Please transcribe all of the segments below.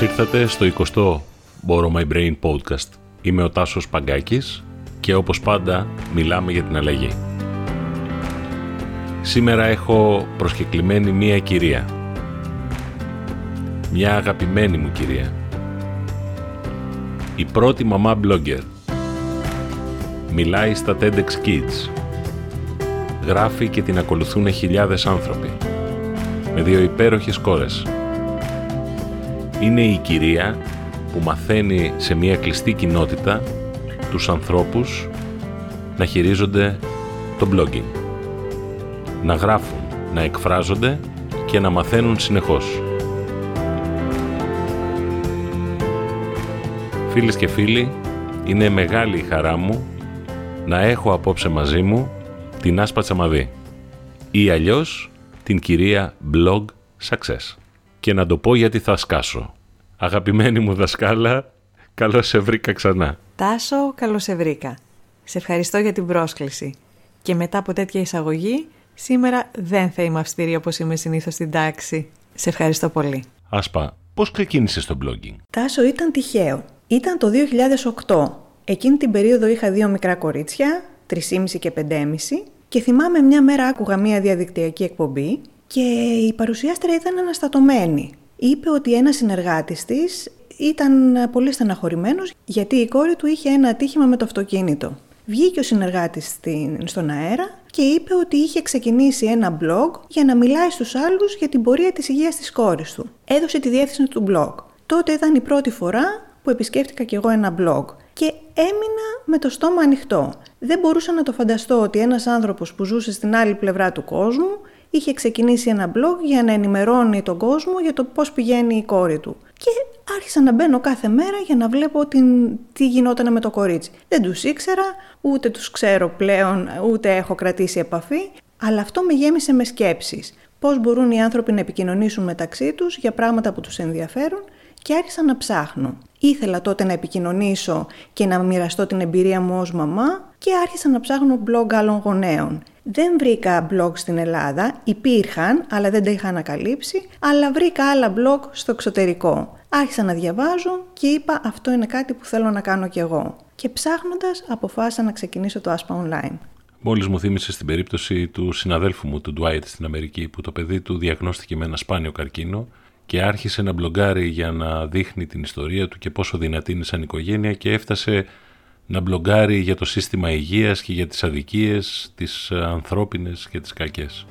Καλώς ήρθατε στο 20ο Borrow My Brain Podcast. Είμαι ο Τάσος Παγκάκης και όπως πάντα μιλάμε για την αλλαγή. Σήμερα έχω προσκεκλημένη μία κυρία. Μια αγαπημένη μου κυρία. Η πρώτη μαμά blogger. Μιλάει στα TEDx Kids. Γράφει και την ακολουθούν χιλιάδες άνθρωποι. Με δύο υπέροχες κόρες. Είναι η κυρία που μαθαίνει σε μια κλειστή κοινότητα τους ανθρώπους να χειρίζονται το blogging, να γράφουν, να εκφράζονται και να μαθαίνουν συνεχώς. Φίλες και φίλοι, είναι μεγάλη η χαρά μου να έχω απόψε μαζί μου την Άσπα Τσαμαβή ή αλλιώς την κυρία Blog Success. Και να το πω γιατί θα σκάσω. Αγαπημένη μου δασκάλα, καλώς σε βρήκα ξανά. Τάσο, καλώς σε βρήκα. Σε ευχαριστώ για την πρόσκληση. Και μετά από τέτοια εισαγωγή, σήμερα δεν θα είμαι αυστηρή όπως είμαι συνήθως στην τάξη. Σε ευχαριστώ πολύ. Άσπα, πώς ξεκίνησες το blogging? Τάσο, ήταν τυχαίο. Ήταν το 2008. Εκείνη την περίοδο είχα δύο μικρά κορίτσια, 3,5 και 5,5. Και θυμάμαι μια μέρα άκουγα μια διαδικτυακή εκπομπή. Και η παρουσιάστρια ήταν αναστατωμένη. Είπε ότι ένας συνεργάτης της ήταν πολύ στεναχωρημένος γιατί η κόρη του είχε ένα ατύχημα με το αυτοκίνητο. Βγήκε ο συνεργάτης στον αέρα και είπε ότι είχε ξεκινήσει ένα blog για να μιλάει στους άλλους για την πορεία της υγείας της κόρης του. Έδωσε τη διεύθυνση του blog. Τότε ήταν η πρώτη φορά που επισκέφτηκα κι εγώ ένα blog. Και έμεινα με το στόμα ανοιχτό. Δεν μπορούσα να το φανταστώ ότι ένας άνθρωπος που ζούσε στην άλλη πλευρά του κόσμου είχε ξεκινήσει ένα blog για να ενημερώνει τον κόσμο για το πώς πηγαίνει η κόρη του. Και άρχισα να μπαίνω κάθε μέρα για να βλέπω τι γινόταν με το κορίτσι. Δεν τους ήξερα, ούτε τους ξέρω πλέον, ούτε έχω κρατήσει επαφή, αλλά αυτό με γέμισε με σκέψεις. Πώς μπορούν οι άνθρωποι να επικοινωνήσουν μεταξύ τους για πράγματα που τους ενδιαφέρουν και άρχισα να ψάχνω. Ήθελα τότε να επικοινωνήσω και να μοιραστώ την εμπειρία μου ως μαμά και άρχισα να ψάχνω blog άλλων γονέων. Δεν βρήκα blog στην Ελλάδα, υπήρχαν, αλλά δεν τα είχα ανακαλύψει, αλλά βρήκα άλλα blog στο εξωτερικό. Άρχισα να διαβάζω και είπα αυτό είναι κάτι που θέλω να κάνω κι εγώ. Και ψάχνοντας αποφάσισα να ξεκινήσω το Aspa Online. Μόλις μου θύμισες την περίπτωση του συναδέλφου μου, του Dwight στην Αμερική, που το παιδί του διαγνώστηκε με ένα σπάνιο καρκίνο και άρχισε να μπλογκάρει για να δείχνει την ιστορία του και πόσο δυνατή είναι σαν οικογένεια και έφτασε να μπλογκάρει για το σύστημα υγείας και για τις αδικίες, τις ανθρώπινες και τις κακές.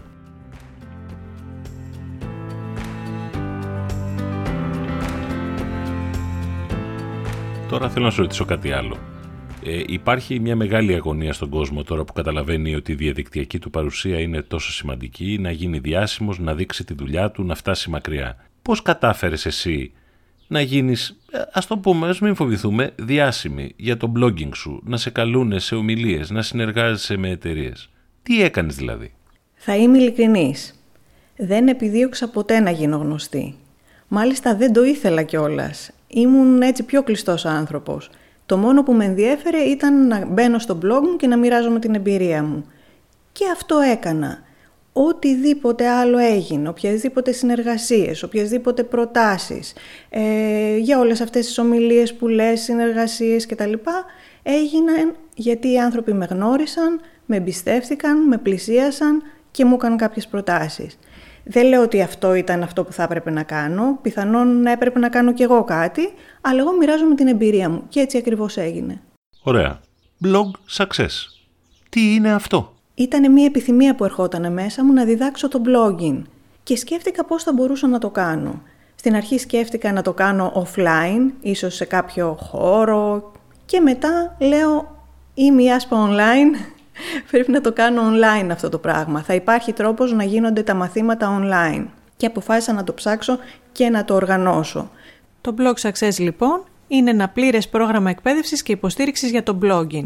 Τώρα θέλω να σου ρωτήσω κάτι άλλο. Υπάρχει μια μεγάλη αγωνία στον κόσμο τώρα που καταλαβαίνει ότι η διαδικτυακή του παρουσία είναι τόσο σημαντική, να γίνει διάσημος, να δείξει τη δουλειά του, να φτάσει μακριά. Πώς κατάφερες εσύ να γίνεις, ας το πούμε, ας μην φοβηθούμε, διάσημη για το blogging σου, να σε καλούνε σε ομιλίες, να συνεργάζεσαι με εταιρείες? Τι έκανες δηλαδή? Θα είμαι ειλικρινής. Δεν επιδίωξα ποτέ να γίνω γνωστή. Μάλιστα δεν το ήθελα κιόλας. Ήμουν έτσι πιο κλειστός άνθρωπος. Το μόνο που με ενδιέφερε ήταν να μπαίνω στο blog μου και να μοιράζομαι την εμπειρία μου. Και αυτό έκανα. Οτιδήποτε άλλο έγινε, οποιασδήποτε συνεργασίες, οποιασδήποτε προτάσεις, για όλες αυτές τις ομιλίες που λες, συνεργασίες κτλ. Έγιναν γιατί οι άνθρωποι με γνώρισαν, με εμπιστεύτηκαν, με πλησίασαν και μου έκαναν κάποιες προτάσεις. Δεν λέω ότι αυτό ήταν αυτό που θα έπρεπε να κάνω, πιθανόν να έπρεπε να κάνω κι εγώ κάτι, αλλά εγώ μοιράζομαι την εμπειρία μου και έτσι ακριβώς έγινε. Ωραία. Blog Success. Τι είναι αυτό? Ήταν μια επιθυμία που ερχόταν μέσα μου να διδάξω το blogging και σκέφτηκα πώς θα μπορούσα να το κάνω. Στην αρχή σκέφτηκα να το κάνω offline, ίσως σε κάποιο χώρο και μετά λέω είμαι η Aspa Online, πρέπει να το κάνω online αυτό το πράγμα. Θα υπάρχει τρόπος να γίνονται τα μαθήματα online και αποφάσισα να το ψάξω και να το οργανώσω. Το Blog Success λοιπόν είναι ένα πλήρες πρόγραμμα εκπαίδευσης και υποστήριξης για το blogging.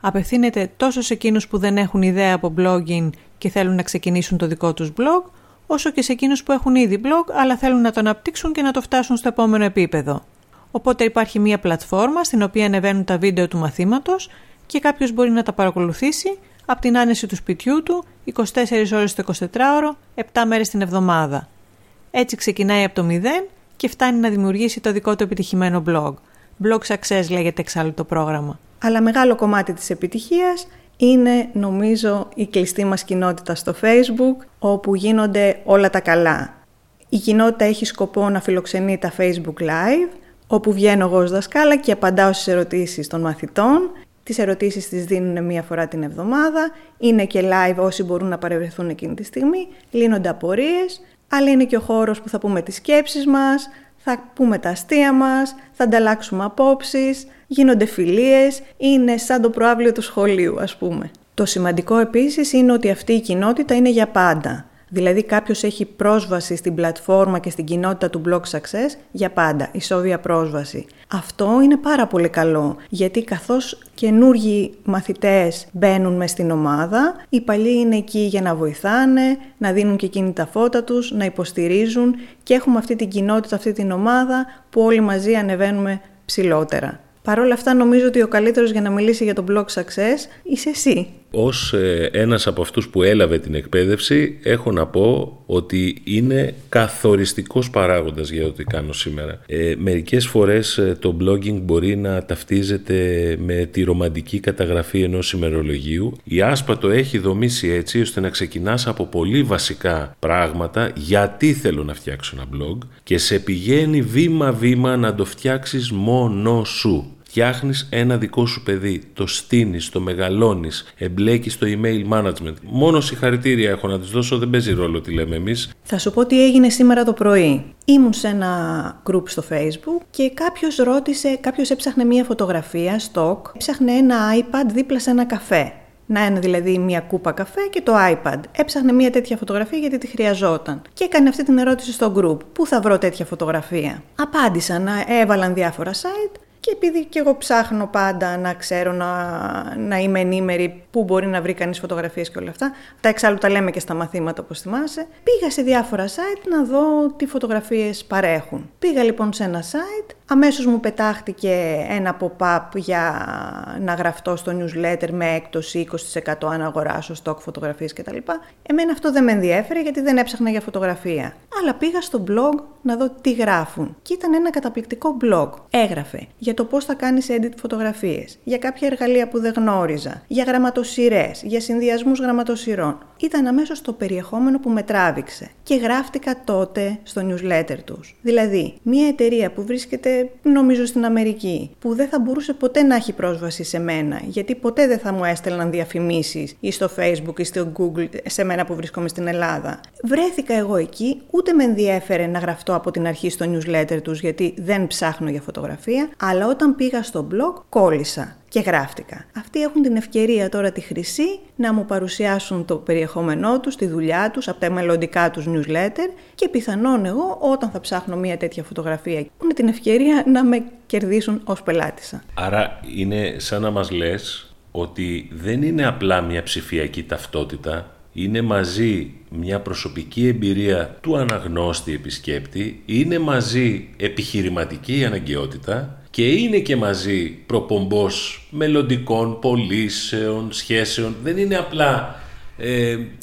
Απευθύνεται τόσο σε εκείνους που δεν έχουν ιδέα από blogging και θέλουν να ξεκινήσουν το δικό τους blog, όσο και σε εκείνους που έχουν ήδη blog αλλά θέλουν να το αναπτύξουν και να το φτάσουν στο επόμενο επίπεδο. Οπότε υπάρχει μια πλατφόρμα στην οποία ανεβαίνουν τα βίντεο του μαθήματος και κάποιος μπορεί να τα παρακολουθήσει από την άνεση του σπιτιού του 24 ώρες το 24ωρο, 7 μέρες την εβδομάδα. Έτσι ξεκινάει από το 0 και φτάνει να δημιουργήσει το δικό του επιτυχημένο blog. Blog Success λέγεται εξάλλου το πρόγραμμα. Αλλά μεγάλο κομμάτι της επιτυχίας είναι, νομίζω, η κλειστή μας κοινότητα στο Facebook, όπου γίνονται όλα τα καλά. Η κοινότητα έχει σκοπό να φιλοξενεί τα Facebook Live, όπου βγαίνω εγώ ως δασκάλα και απαντάω στις ερωτήσεις των μαθητών. Τις ερωτήσεις τις δίνουν μία φορά την εβδομάδα, είναι και live όσοι μπορούν να παρευρεθούν εκείνη τη στιγμή, λύνονται απορίες, αλλά είναι και ο χώρος που θα πούμε τις σκέψεις μας, θα πούμε τα αστεία μας, θα ανταλλάξουμε απόψεις, γίνονται φιλίες, είναι σαν το προαύλιο του σχολείου ας πούμε. Το σημαντικό επίσης είναι ότι αυτή η κοινότητα είναι για πάντα. Δηλαδή κάποιος έχει πρόσβαση στην πλατφόρμα και στην κοινότητα του Blog Success για πάντα, ισόβια πρόσβαση. Αυτό είναι πάρα πολύ καλό, γιατί καθώς καινούργιοι μαθητές μπαίνουν μες στην ομάδα, οι παλιοί είναι εκεί για να βοηθάνε, να δίνουν και εκείνοι τα φώτα τους, να υποστηρίζουν και έχουμε αυτή την κοινότητα, αυτή την ομάδα που όλοι μαζί ανεβαίνουμε ψηλότερα. Παρ' όλα αυτά νομίζω ότι ο καλύτερος για να μιλήσει για τον Blog Success είσαι εσύ. Ως ένας από αυτούς που έλαβε την εκπαίδευση έχω να πω ότι είναι καθοριστικός παράγοντας για ό,τι κάνω σήμερα. Μερικές φορές το blogging μπορεί να ταυτίζεται με τη ρομαντική καταγραφή ενός ημερολογίου. Η Άσπα το έχει δομήσει έτσι ώστε να ξεκινάς από πολύ βασικά πράγματα, γιατί θέλω να φτιάξω ένα blog, και σε πηγαίνει βήμα-βήμα να το φτιάξεις μόνο σου. Φτιάχνεις ένα δικό σου παιδί, το στείνεις, το μεγαλώνεις, εμπλέκεις το email management. Μόνο συγχαρητήρια έχω να τους δώσω, δεν παίζει ρόλο τι λέμε εμείς. Θα σου πω τι έγινε σήμερα το πρωί. Ήμουν σε ένα group στο Facebook και κάποιος έψαχνε μία φωτογραφία, stock, έψαχνε ένα iPad δίπλα σε ένα καφέ. Να είναι δηλαδή μία κούπα καφέ και το iPad. Έψαχνε μία τέτοια φωτογραφία γιατί τη χρειαζόταν. Και έκανε αυτή την ερώτηση στο group. Πού θα βρω τέτοια φωτογραφία? Απάντησαν, έβαλαν διάφορα site. Και επειδή και εγώ ψάχνω πάντα να ξέρω, να είμαι ενήμερη πού μπορεί να βρει κανείς φωτογραφίες και όλα αυτά, τα εξάλλου τα λέμε και στα μαθήματα όπως θυμάσαι, πήγα σε διάφορα site να δω τι φωτογραφίες παρέχουν. Πήγα λοιπόν σε ένα site, αμέσως μου πετάχτηκε ένα pop-up για να γραφτώ στο newsletter με έκπτωση 20% αν αγοράσω στόκ φωτογραφίες κτλ. Εμένα αυτό δεν με ενδιέφερε γιατί δεν έψαχνα για φωτογραφία. Αλλά πήγα στο blog να δω τι γράφουν. Και ήταν ένα καταπληκτικό blog. Έγραφε για το πώς θα κάνεις edit φωτογραφίες, για κάποια εργαλεία που δεν γνώριζα, για γραμματοσυρές, για συνδυασμούς γραμματοσυρών. Ήταν αμέσως το περιεχόμενο που με τράβηξε και γράφτηκα τότε στο newsletter τους. Δηλαδή, μια εταιρεία που βρίσκεται, νομίζω, στην Αμερική, που δεν θα μπορούσε ποτέ να έχει πρόσβαση σε μένα, γιατί ποτέ δεν θα μου έστελναν διαφημίσεις ή στο Facebook ή στο Google σε μένα που βρίσκομαι στην Ελλάδα. Βρέθηκα εγώ εκεί, ούτε με ενδιέφερε να γραφτώ από την αρχή στο newsletter τους, γιατί δεν ψάχνω για φωτογραφία. Αλλά όταν πήγα στο blog, κόλλησα και γράφτηκα. Αυτοί έχουν την ευκαιρία τώρα τη χρυσή να μου παρουσιάσουν το περιεχόμενό τους, τη δουλειά τους, από τα μελλοντικά τους newsletter και πιθανόν εγώ όταν θα ψάχνω μια τέτοια φωτογραφία έχουν την ευκαιρία να με κερδίσουν ως πελάτησα. Άρα είναι σαν να μας λες ότι δεν είναι απλά μια ψηφιακή ταυτότητα, είναι μαζί μια προσωπική εμπειρία του αναγνώστη επισκέπτη, είναι μαζί επιχειρηματική αναγκαιότητα και είναι και μαζί προπομπός μελλοντικών πωλήσεων, σχέσεων. Δεν είναι απλά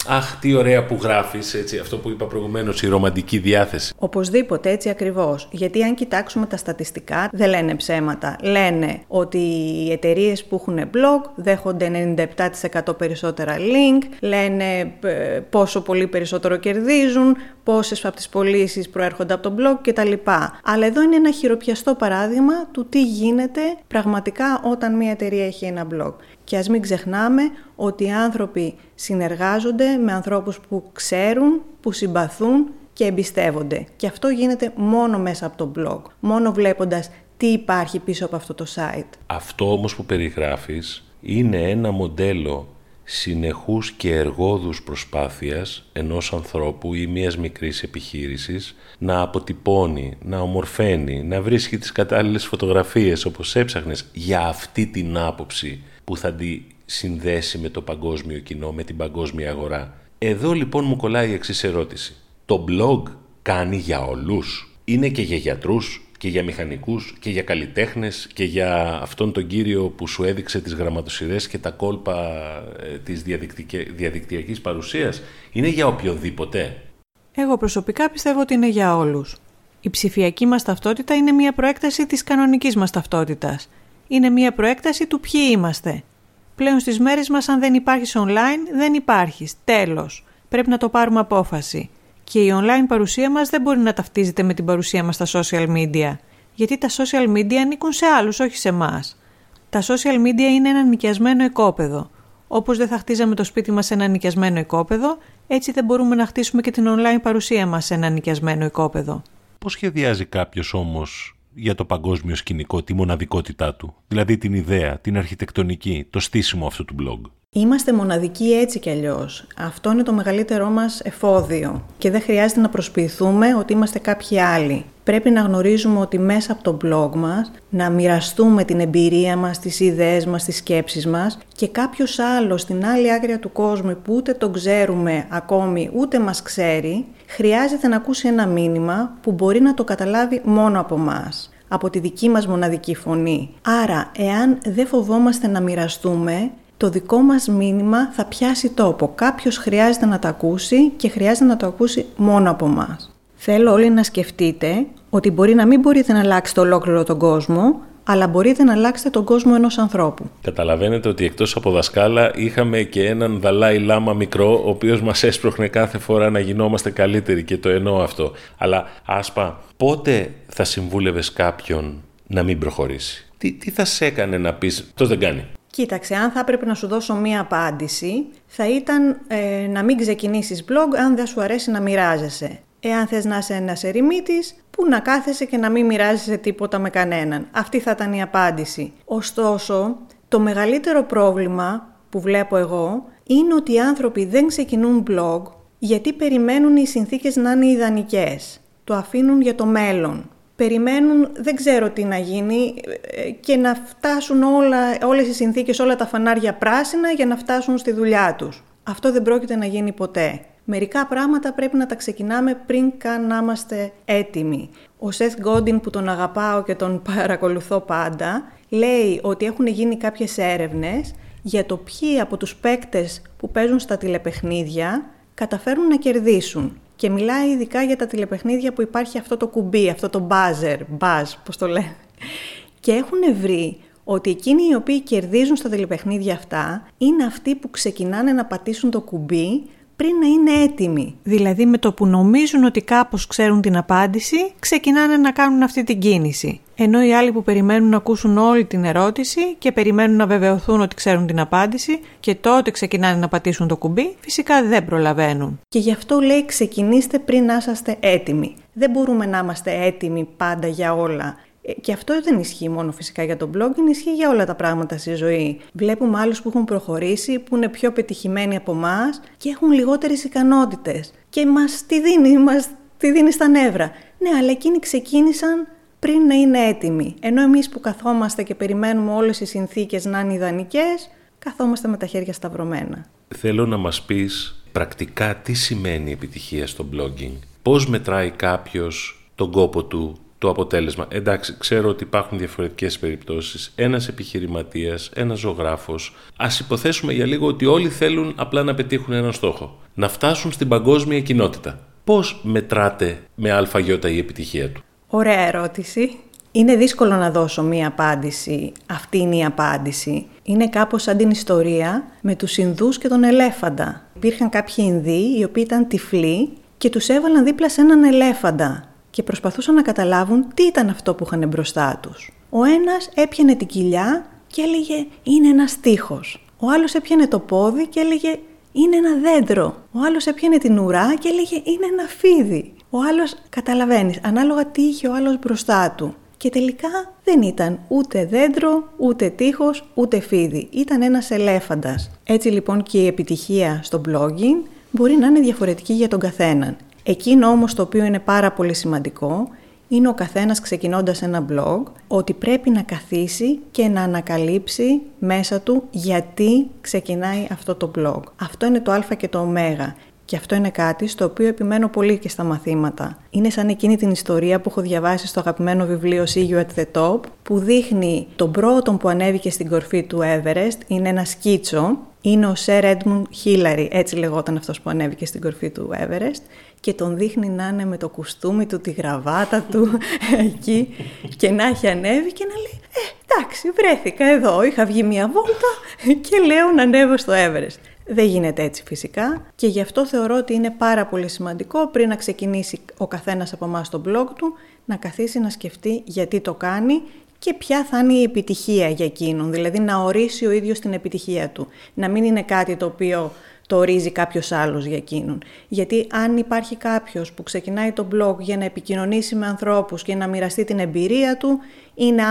«αχ, τι ωραία που γράφεις», έτσι, αυτό που είπα προηγουμένως, η ρομαντική διάθεση. Οπωσδήποτε, έτσι ακριβώς. Γιατί αν κοιτάξουμε τα στατιστικά, δεν λένε ψέματα. Λένε ότι οι εταιρείες που έχουν blog δέχονται 97% περισσότερα link, λένε πόσο πολύ περισσότερο κερδίζουν, πόσες από τις πωλήσεις προέρχονται από το blog κτλ. Αλλά εδώ είναι ένα χειροπιαστό παράδειγμα του τι γίνεται πραγματικά όταν μια εταιρεία έχει ένα blog. Και ας μην ξεχνάμε ότι οι άνθρωποι συνεργάζονται με ανθρώπους που ξέρουν, που συμπαθούν και εμπιστεύονται. Και αυτό γίνεται μόνο μέσα από το blog, μόνο βλέποντας τι υπάρχει πίσω από αυτό το site. Αυτό όμως που περιγράφεις είναι ένα μοντέλο συνεχούς και εργόδους προσπάθειας ενός ανθρώπου ή μιας μικρής επιχείρησης να αποτυπώνει, να ομορφαίνει, να βρίσκει τις κατάλληλες φωτογραφίες όπως έψαχνες για αυτή την άποψη που θα τη συνδέσει με το παγκόσμιο κοινό, με την παγκόσμια αγορά. Εδώ λοιπόν μου κολλάει η εξής ερώτηση. Το blog κάνει για όλους? Είναι και για γιατρούς και για μηχανικούς και για καλλιτέχνες και για αυτόν τον κύριο που σου έδειξε τις γραμματοσυρές και τα κόλπα της διαδικτυακής παρουσίας? Είναι για οποιοδήποτε? Εγώ προσωπικά πιστεύω ότι είναι για όλους. Η ψηφιακή μας ταυτότητα είναι μια προέκταση της κανονικής μας ταυτότητας. Είναι μια προέκταση του ποιοι είμαστε. Πλέον στις μέρες μας, αν δεν υπάρχεις online, δεν υπάρχεις. Τέλος. Πρέπει να το πάρουμε απόφαση. Και η online παρουσία μας δεν μπορεί να ταυτίζεται με την παρουσία μας στα social media. Γιατί τα social media ανήκουν σε άλλους, όχι σε εμάς. Τα social media είναι ένα νοικιασμένο οικόπεδο. Όπως δεν θα χτίζαμε το σπίτι μας σε ένα νοικιασμένο οικόπεδο, έτσι δεν μπορούμε να χτίσουμε και την online παρουσία μας σε ένα νοικιασμένο οικόπεδο. Πώς σχεδιάζει κάποιος όμως για το παγκόσμιο σκηνικό τη μοναδικότητά του, δηλαδή την ιδέα, την αρχιτεκτονική, το στήσιμο αυτού του blog? Είμαστε μοναδικοί έτσι κι αλλιώς. Αυτό είναι το μεγαλύτερό μας εφόδιο και δεν χρειάζεται να προσποιηθούμε ότι είμαστε κάποιοι άλλοι. Πρέπει να γνωρίζουμε ότι μέσα από το blog μας να μοιραστούμε την εμπειρία μας, τις ιδέες μας, τις σκέψεις μας και κάποιος άλλος στην άλλη άκρη του κόσμου που ούτε τον ξέρουμε ακόμη ούτε μας ξέρει, χρειάζεται να ακούσει ένα μήνυμα που μπορεί να το καταλάβει μόνο από μας, από τη δική μας μοναδική φωνή. Άρα, εάν δεν φοβόμαστε να μοιραστούμε, το δικό μας μήνυμα θα πιάσει τόπο. Κάποιος χρειάζεται να το ακούσει και χρειάζεται να το ακούσει μόνο από μας. Θέλω όλοι να σκεφτείτε ότι μπορεί να μην μπορείτε να αλλάξετε ολόκληρο τον κόσμο, αλλά μπορείτε να αλλάξετε τον κόσμο ενός ανθρώπου. Καταλαβαίνετε ότι εκτός από δασκάλα είχαμε και έναν Δαλάι Λάμα μικρό, ο οποίος μας έσπροχνε κάθε φορά να γινόμαστε καλύτεροι και το εννοώ αυτό. Αλλά Άσπα, πότε θα συμβούλευες κάποιον να μην προχωρήσει? Τι θα σε έκανε να πεις «το δεν κάνει»? Κοίταξε, αν θα έπρεπε να σου δώσω μία απάντηση, θα ήταν να μην ξεκινήσεις blog αν δεν σου αρέσει να μοιράζεσαι. Εάν θες να είσαι ένας ερημίτης, που να κάθεσαι και να μην μοιράζεσαι τίποτα με κανέναν. Αυτή θα ήταν η απάντηση. Ωστόσο, το μεγαλύτερο πρόβλημα που βλέπω εγώ είναι ότι οι άνθρωποι δεν ξεκινούν blog γιατί περιμένουν οι συνθήκες να είναι ιδανικές. Το αφήνουν για το μέλλον. Περιμένουν, δεν ξέρω τι να γίνει και να φτάσουν όλες οι συνθήκες, όλα τα φανάρια πράσινα για να φτάσουν στη δουλειά τους. Αυτό δεν πρόκειται να γίνει ποτέ. Μερικά πράγματα πρέπει να τα ξεκινάμε πριν καν να είμαστε έτοιμοι. Ο Seth Godin, που τον αγαπάω και τον παρακολουθώ πάντα, λέει ότι έχουν γίνει κάποιες έρευνες για το ποιοι από τους παίκτες που παίζουν στα τηλεπαιχνίδια καταφέρουν να κερδίσουν. Και μιλάει ειδικά για τα τηλεπαιχνίδια που υπάρχει αυτό το κουμπί, αυτό το buzz, πώς το λένε. Και έχουν βρει ότι εκείνοι οι οποίοι κερδίζουν στα τηλεπαιχνίδια αυτά είναι αυτοί που ξεκινάνε να πατήσουν το κουμπί πριν να είναι έτοιμοι. Δηλαδή με το που νομίζουν ότι κάπως ξέρουν την απάντηση, ξεκινάνε να κάνουν αυτή την κίνηση. Ενώ οι άλλοι που περιμένουν να ακούσουν όλη την ερώτηση και περιμένουν να βεβαιωθούν ότι ξέρουν την απάντηση και τότε ξεκινάνε να πατήσουν το κουμπί, φυσικά δεν προλαβαίνουν. Και γι' αυτό λέει ξεκινήστε πριν να είσαστε έτοιμοι. Δεν μπορούμε να είμαστε έτοιμοι πάντα για όλα. Και αυτό δεν ισχύει μόνο φυσικά για το blogging, ισχύει για όλα τα πράγματα στη ζωή. Βλέπουμε άλλους που έχουν προχωρήσει, που είναι πιο πετυχημένοι από εμάς και έχουν λιγότερες ικανότητες. Και μας τη δίνει στα νεύρα. Ναι, αλλά εκείνοι ξεκίνησαν πριν να είναι έτοιμοι. Ενώ εμείς που καθόμαστε και περιμένουμε όλες οι συνθήκες να είναι ιδανικές, καθόμαστε με τα χέρια σταυρωμένα. Θέλω να μας πεις πρακτικά τι σημαίνει επιτυχία στο blogging. Πώς μετράει κάποιος τον κόπο του, το αποτέλεσμα? Εντάξει, ξέρω ότι υπάρχουν διαφορετικές περιπτώσεις. Ένας επιχειρηματίας, ένας ζωγράφος. Ας υποθέσουμε για λίγο ότι όλοι θέλουν απλά να πετύχουν έναν στόχο. Να φτάσουν στην παγκόσμια κοινότητα. Πώς μετράτε με ΑΙ η επιτυχία του? Ωραία ερώτηση. Είναι δύσκολο να δώσω μία απάντηση. Αυτή είναι η απάντηση. Είναι κάπως σαν την ιστορία με τους Ινδούς και τον ελέφαντα. Υπήρχαν κάποιοι Ινδοί οι οποίοι ήταν τυφλοί και τους έβαλαν δίπλα σε έναν ελέφαντα. Και προσπαθούσαν να καταλάβουν τι ήταν αυτό που είχαν μπροστά τους. Ο ένας έπιανε την κοιλιά και έλεγε «είναι ένας στίχος». Ο άλλος έπιανε το πόδι και έλεγε «είναι ένα δέντρο». Ο άλλος έπιανε την ουρά και έλεγε «είναι ένα φίδι». Ο άλλος, καταλαβαίνεις, ανάλογα τι είχε ο άλλος μπροστά του. Και τελικά δεν ήταν ούτε δέντρο, ούτε τείχος, ούτε φίδι. Ήταν ένας ελέφαντας. Έτσι λοιπόν και η επιτυχία στο blogging μπορεί να είναι διαφορετική για τον καθέναν. Εκείνο όμως το οποίο είναι πάρα πολύ σημαντικό είναι ο καθένας ξεκινώντας ένα blog ότι πρέπει να καθίσει και να ανακαλύψει μέσα του γιατί ξεκινάει αυτό το blog. Αυτό είναι το α και το ω και αυτό είναι κάτι στο οποίο επιμένω πολύ και στα μαθήματα. Είναι σαν εκείνη την ιστορία που έχω διαβάσει στο αγαπημένο βιβλίο See You at the Top που δείχνει τον πρώτον που ανέβηκε στην κορφή του Everest, είναι ένα σκίτσο, είναι ο Sir Edmund Hillary, έτσι λεγόταν αυτός που ανέβηκε στην κορφή του Everest. και τον δείχνει να είναι με το κουστούμι του, τη γραβάτα του εκεί και να έχει ανέβει και να λέει εντάξει, βρέθηκα εδώ, είχα βγει μια βόλτα και λέω να ανέβω στο Everest. Δεν γίνεται έτσι φυσικά και γι' αυτό θεωρώ ότι είναι πάρα πολύ σημαντικό πριν να ξεκινήσει ο καθένας από εμάς τον blog του να καθίσει να σκεφτεί γιατί το κάνει και ποια θα είναι η επιτυχία για εκείνον, δηλαδή να ορίσει ο ίδιος την επιτυχία του, να μην είναι κάτι το οποίο το ορίζει κάποιος άλλος για εκείνον. Γιατί αν υπάρχει κάποιος που ξεκινάει το blog για να επικοινωνήσει με ανθρώπους και να μοιραστεί την εμπειρία του, είναι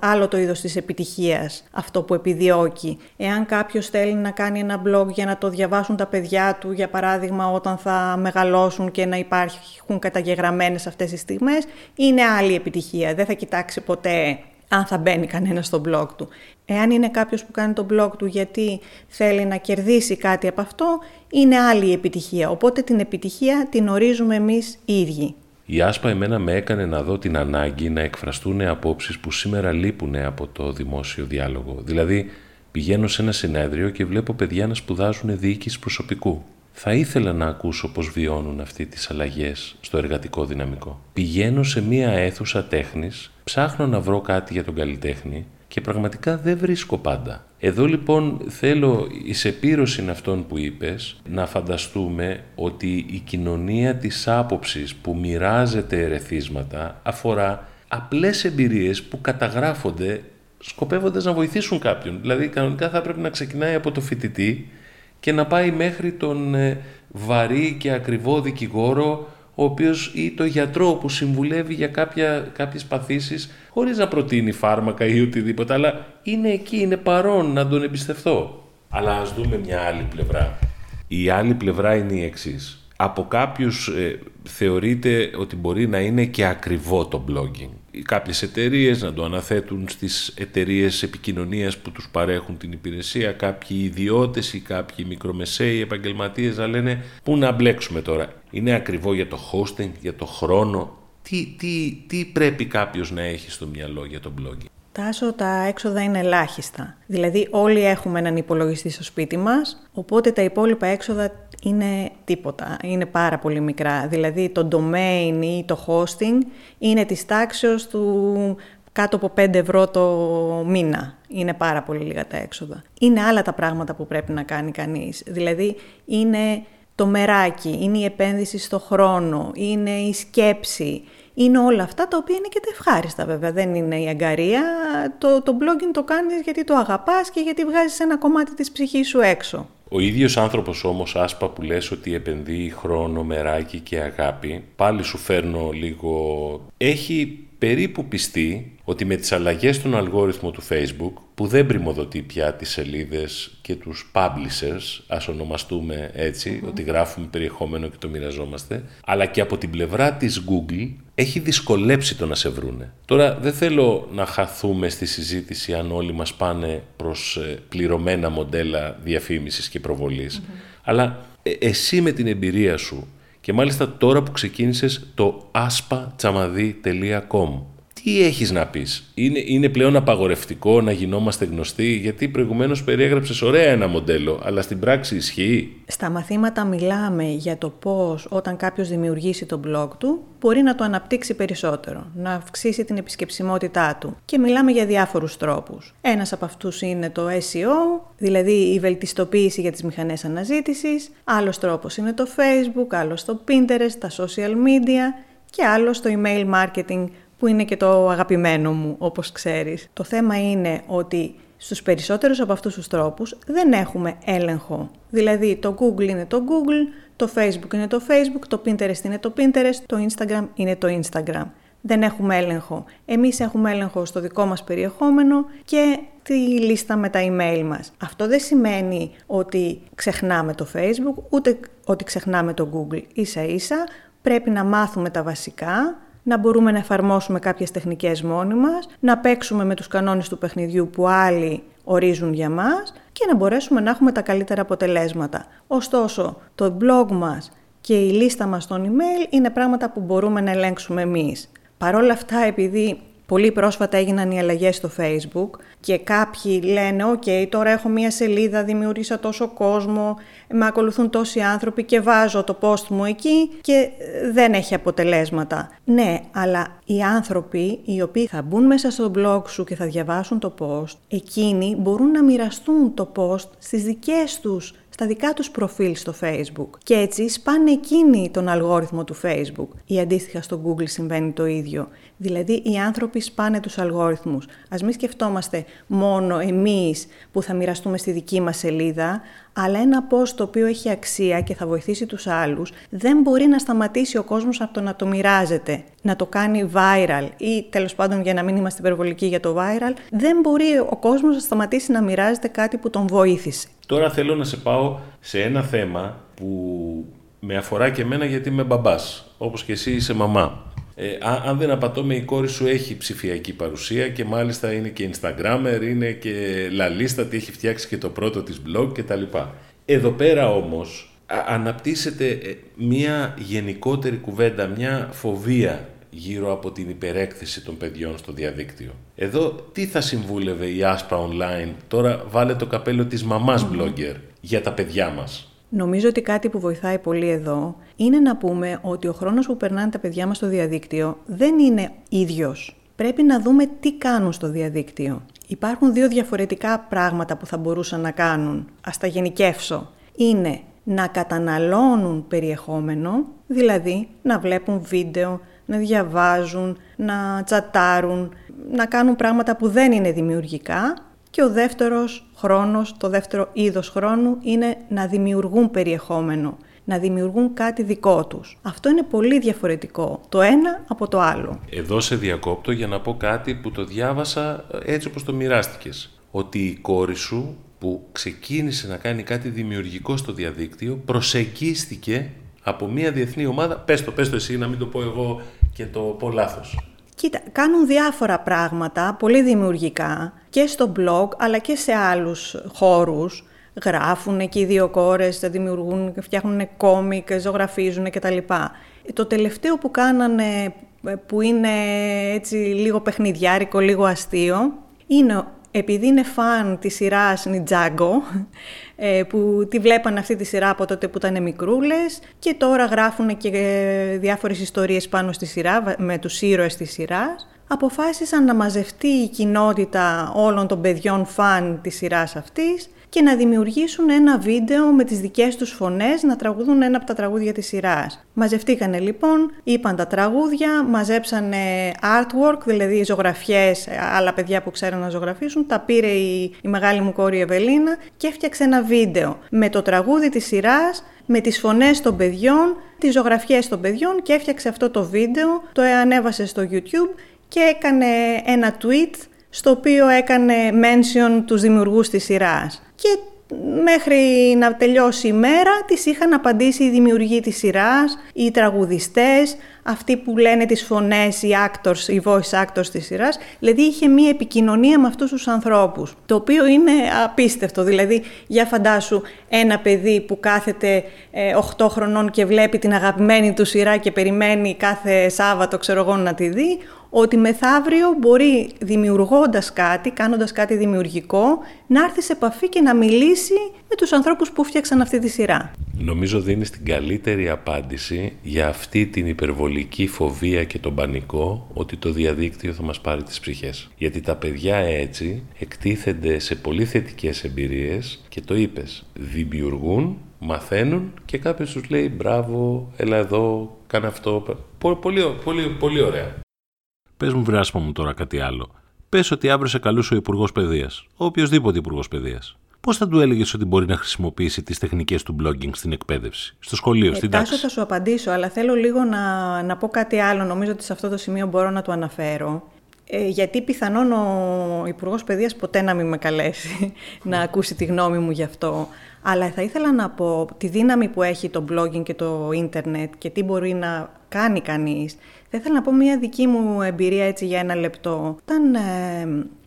άλλο το είδος της επιτυχίας αυτό που επιδιώκει. Εάν κάποιος θέλει να κάνει ένα blog για να το διαβάσουν τα παιδιά του, για παράδειγμα όταν θα μεγαλώσουν και να υπάρχουν καταγεγραμμένες αυτές τις στιγμές, είναι άλλη επιτυχία, δεν θα κοιτάξει ποτέ αν θα μπαίνει κανένα στο blog του. Εάν είναι κάποιος που κάνει το blog του γιατί θέλει να κερδίσει κάτι από αυτό, είναι άλλη η επιτυχία. Οπότε την επιτυχία την ορίζουμε εμείς οι ίδιοι. Η Άσπα εμένα με έκανε να δω την ανάγκη να εκφραστούν απόψεις που σήμερα λείπουν από το δημόσιο διάλογο. Δηλαδή, πηγαίνω σε ένα συνέδριο και βλέπω παιδιά να σπουδάζουν διοίκηση προσωπικού. Θα ήθελα να ακούσω πώς βιώνουν αυτοί τις αλλαγές στο εργατικό δυναμικό. Πηγαίνω σε μία αίθουσα τέχνης, ψάχνω να βρω κάτι για τον καλλιτέχνη και πραγματικά δεν βρίσκω πάντα. Εδώ λοιπόν θέλω εις επίρρωσην αυτών που είπες να φανταστούμε ότι η κοινωνία της άποψης που μοιράζεται ερεθίσματα αφορά απλές εμπειρίες που καταγράφονται σκοπεύοντας να βοηθήσουν κάποιον. Δηλαδή κανονικά θα πρέπει να ξεκινάει από το φοιτητή και να πάει μέχρι τον βαρύ και ακριβό δικηγόρο ο οποίος, ή το γιατρό που συμβουλεύει για κάποιες παθήσεις χωρίς να προτείνει φάρμακα ή οτιδήποτε, αλλά είναι εκεί, είναι παρόν, να τον εμπιστευτώ. Αλλά ας δούμε μια άλλη πλευρά. Η άλλη πλευρά είναι η εξής. Από κάποιους θεωρείται ότι μπορεί να είναι και ακριβό το blogging. Κάποιες εταιρείες να το αναθέτουν στις εταιρείες επικοινωνίας που τους παρέχουν την υπηρεσία, κάποιοι ιδιώτες ή κάποιοι μικρομεσαίοι επαγγελματίες να λένε πού να μπλέξουμε τώρα. Είναι ακριβό για το hosting, για το χρόνο. Τι πρέπει κάποιος να έχει στο μυαλό για το blogging. Τάσο, τα έξοδα είναι ελάχιστα. Δηλαδή όλοι έχουμε έναν υπολογιστή στο σπίτι μας, οπότε τα υπόλοιπα έξοδα είναι τίποτα, είναι πάρα πολύ μικρά. Δηλαδή το domain ή το hosting είναι της τάξεως του κάτω από 5 ευρώ το μήνα. Είναι πάρα πολύ λίγα τα έξοδα. Είναι άλλα τα πράγματα που πρέπει να κάνει κανείς. Δηλαδή είναι το μεράκι, είναι η επένδυση στο χρόνο, είναι η σκέψη. Είναι όλα αυτά τα οποία είναι και τα ευχάριστα βέβαια, δεν είναι η αγκαρία. Το blogging το κάνεις γιατί το αγαπάς και γιατί βγάζεις ένα κομμάτι της ψυχής σου έξω. Ο ίδιος άνθρωπος όμως, Άσπα, που λες ότι επενδύει χρόνο, μεράκι και αγάπη, πάλι σου φέρνω λίγο, έχει περίπου πιστεί ότι με τις αλλαγές στον αλγόριθμο του Facebook, που δεν πρημοδοτεί πια τις σελίδες και τους publishers, ας ονομαστούμε έτσι, ότι γράφουμε περιεχόμενο και το μοιραζόμαστε, αλλά και από την πλευρά της Google, έχει δυσκολέψει το να σε βρούνε. Τώρα δεν θέλω να χαθούμε στη συζήτηση αν όλοι μας πάνε προς πληρωμένα μοντέλα διαφήμισης και προβολής, αλλά εσύ με την εμπειρία σου, και μάλιστα τώρα που ξεκίνησες το aspatsamadi.com, τι έχεις να πεις? Είναι πλέον απαγορευτικό να γινόμαστε γνωστοί? Γιατί προηγουμένως περιέγραψες ωραία ένα μοντέλο, αλλά στην πράξη ισχύει? Στα μαθήματα μιλάμε για το πώς όταν κάποιος δημιουργήσει το blog του μπορεί να το αναπτύξει περισσότερο, να αυξήσει την επισκεψιμότητά του. Και μιλάμε για διάφορους τρόπους. Ένας από αυτούς είναι το SEO, δηλαδή η βελτιστοποίηση για τις μηχανές αναζήτησης. Άλλος τρόπος είναι το Facebook, άλλος το Pinterest, τα social media και άλλος το email marketing, που είναι και το αγαπημένο μου, όπως ξέρεις. Το θέμα είναι ότι στους περισσότερους από αυτούς τους τρόπους δεν έχουμε έλεγχο. Δηλαδή το Google είναι το Google, το Facebook είναι το Facebook, το Pinterest είναι το Pinterest, το Instagram είναι το Instagram. Δεν έχουμε έλεγχο. Εμείς έχουμε έλεγχο στο δικό μας περιεχόμενο και τη λίστα με τα email μας. Αυτό δεν σημαίνει ότι ξεχνάμε το Facebook, ούτε ότι ξεχνάμε το Google. Ίσα-ίσα πρέπει να μάθουμε τα βασικά, να μπορούμε να εφαρμόσουμε κάποιες τεχνικές μόνοι μας, να παίξουμε με τους κανόνες του παιχνιδιού που άλλοι ορίζουν για μας και να μπορέσουμε να έχουμε τα καλύτερα αποτελέσματα. Ωστόσο, το blog μας και η λίστα μας στο email είναι πράγματα που μπορούμε να ελέγξουμε εμείς. Παρ' όλα αυτά, επειδή Πολύ πρόσφατα έγιναν οι αλλαγές στο Facebook και κάποιοι λένε «Οκ, τώρα έχω μία σελίδα, δημιούργησα τόσο κόσμο, με ακολουθούν τόσοι άνθρωποι και βάζω το post μου εκεί και δεν έχει αποτελέσματα». Ναι, αλλά οι άνθρωποι οι οποίοι θα μπουν μέσα στο blog σου και θα διαβάσουν το post, εκείνοι μπορούν να μοιραστούν το post στις δικές τους, στα δικά τους προφίλ στο Facebook. Και έτσι σπάνε εκείνοι τον αλγόριθμο του Facebook. Ή αντίστοιχα στο Google συμβαίνει το ίδιο. Δηλαδή οι άνθρωποι σπάνε τους αλγόριθμους. Ας μην σκεφτόμαστε μόνο εμείς που θα μοιραστούμε στη δική μας σελίδα, αλλά ένα post το οποίο έχει αξία και θα βοηθήσει τους άλλους, δεν μπορεί να σταματήσει ο κόσμος από το να το μοιράζεται, να το κάνει viral ή τέλος πάντων, για να μην είμαστε υπερβολικοί για το viral, δεν μπορεί ο κόσμος να σταματήσει να μοιράζεται κάτι που τον βοήθησε. Τώρα θέλω να σε πάω σε ένα θέμα που με αφορά και εμένα, γιατί είμαι μπαμπάς, όπως και εσύ είσαι μαμά. Αν δεν απατώμε, η κόρη σου έχει ψηφιακή παρουσία και μάλιστα είναι και Instagrammer, είναι και λαλίστατη, έχει φτιάξει και το πρώτο της blog κτλ. Εδώ πέρα όμως αναπτύσσεται μια γενικότερη κουβέντα, μια φοβία γύρω από την υπερέκθεση των παιδιών στο διαδίκτυο. Εδώ τι θα συμβούλευε η Aspa Online, τώρα βάλε το καπέλο της μαμάς blogger, για τα παιδιά μας? Νομίζω ότι κάτι που βοηθάει πολύ εδώ είναι να πούμε ότι ο χρόνος που περνάνε τα παιδιά μας στο διαδίκτυο δεν είναι ίδιος. Πρέπει να δούμε τι κάνουν στο διαδίκτυο. Υπάρχουν δύο διαφορετικά πράγματα που θα μπορούσαν να κάνουν. Ας τα γενικεύσω. Είναι να καταναλώνουν περιεχόμενο, δηλαδή να βλέπουν βίντεο, να διαβάζουν, να τσατάρουν, να κάνουν πράγματα που δεν είναι δημιουργικά. Και ο δεύτερος χρόνος, το δεύτερο είδος χρόνου είναι να δημιουργούν περιεχόμενο, να δημιουργούν κάτι δικό τους. Αυτό είναι πολύ διαφορετικό, το ένα από το άλλο. Εδώ σε διακόπτω για να πω κάτι που το διάβασα έτσι όπως το μοιράστηκες. Ότι η κόρη σου που ξεκίνησε να κάνει κάτι δημιουργικό στο διαδίκτυο προσεγγίστηκε από μια διεθνή ομάδα, πες το εσύ να μην το πω εγώ και το πω λάθος. Κοίτα, κάνουν διάφορα πράγματα, πολύ δημιουργικά, και στο blog αλλά και σε άλλους χώρους. Γράφουν εκεί οι δύο κόρες, δημιουργούν, φτιάχνουν κόμικ, ζωγραφίζουν κτλ. Το τελευταίο που κάνανε, που είναι έτσι λίγο παιχνιδιάρικο, λίγο αστείο, είναι επειδή είναι φαν της σειράς Νιντζάγκο, που τη βλέπαν αυτή τη σειρά από τότε που ήταν μικρούλες και τώρα γράφουν και διάφορες ιστορίες πάνω στη σειρά, με τους ήρωες της σειράς, αποφάσισαν να μαζευτεί η κοινότητα όλων των παιδιών φαν της σειράς αυτής και να δημιουργήσουν ένα βίντεο με τις δικές τους φωνές να τραγουδούν ένα από τα τραγούδια της σειράς. Μαζευτήκανε λοιπόν, είπαν τα τραγούδια, μαζέψανε artwork, δηλαδή ζωγραφιές, άλλα παιδιά που ξέρουν να ζωγραφίσουν, τα πήρε η μεγάλη μου κόρη Ευελίνα και έφτιαξε ένα βίντεο με το τραγούδι της σειράς, με τις φωνές των παιδιών, τις ζωγραφιές των παιδιών και έφτιαξε αυτό το βίντεο, το ανέβασε στο YouTube και έκανε ένα tweet στο οποίο έκανε mention τους δημιουργούς της σειράς. Και μέχρι να τελειώσει η μέρα τις είχαν απαντήσει οι δημιουργοί της σειράς, οι τραγουδιστές, αυτοί που λένε τις φωνές, οι voice actors της σειράς. Δηλαδή είχε μία επικοινωνία με αυτούς τους ανθρώπους, το οποίο είναι απίστευτο. Δηλαδή για φαντάσου ένα παιδί που κάθεται 8 χρονών και βλέπει την αγαπημένη του σειρά και περιμένει κάθε Σάββατο, ξέρω εγώ, να τη δει, ότι μεθαύριο μπορεί, δημιουργώντας κάτι, κάνοντας κάτι δημιουργικό, να έρθει σε επαφή και να μιλήσει με τους ανθρώπους που φτιάξαν αυτή τη σειρά. Νομίζω δίνεις την καλύτερη απάντηση για αυτή την υπερβολική φοβία και τον πανικό ότι το διαδίκτυο θα μας πάρει τις ψυχές. Γιατί τα παιδιά έτσι εκτίθενται σε πολύ θετικές εμπειρίες και το είπες, δημιουργούν, μαθαίνουν και κάποιος τους λέει «Μπράβο, έλα εδώ, κάνε αυτό». Πολύ ωραία. Πες μου, βρε Άσπα μου, τώρα κάτι άλλο. Πες ότι αύριο σε καλούσε ο Υπουργός Παιδείας, ο οποιοσδήποτε Υπουργός Παιδείας. Πώς θα του έλεγες ότι μπορεί να χρησιμοποιήσει τις τεχνικές του blogging στην εκπαίδευση, στο σχολείο, στην τάξη? Τάσο, θα σου απαντήσω, αλλά θέλω λίγο να πω κάτι άλλο. Νομίζω ότι σε αυτό το σημείο μπορώ να το αναφέρω. Γιατί πιθανόν ο Υπουργός Παιδείας ποτέ να μην με καλέσει να ακούσει τη γνώμη μου γι' αυτό. Αλλά θα ήθελα να πω τη δύναμη που έχει το blogging και το ίντερνετ και τι μπορεί να κάνει κανείς. Θα ήθελα να πω μια δική μου εμπειρία έτσι για ένα λεπτό. Όταν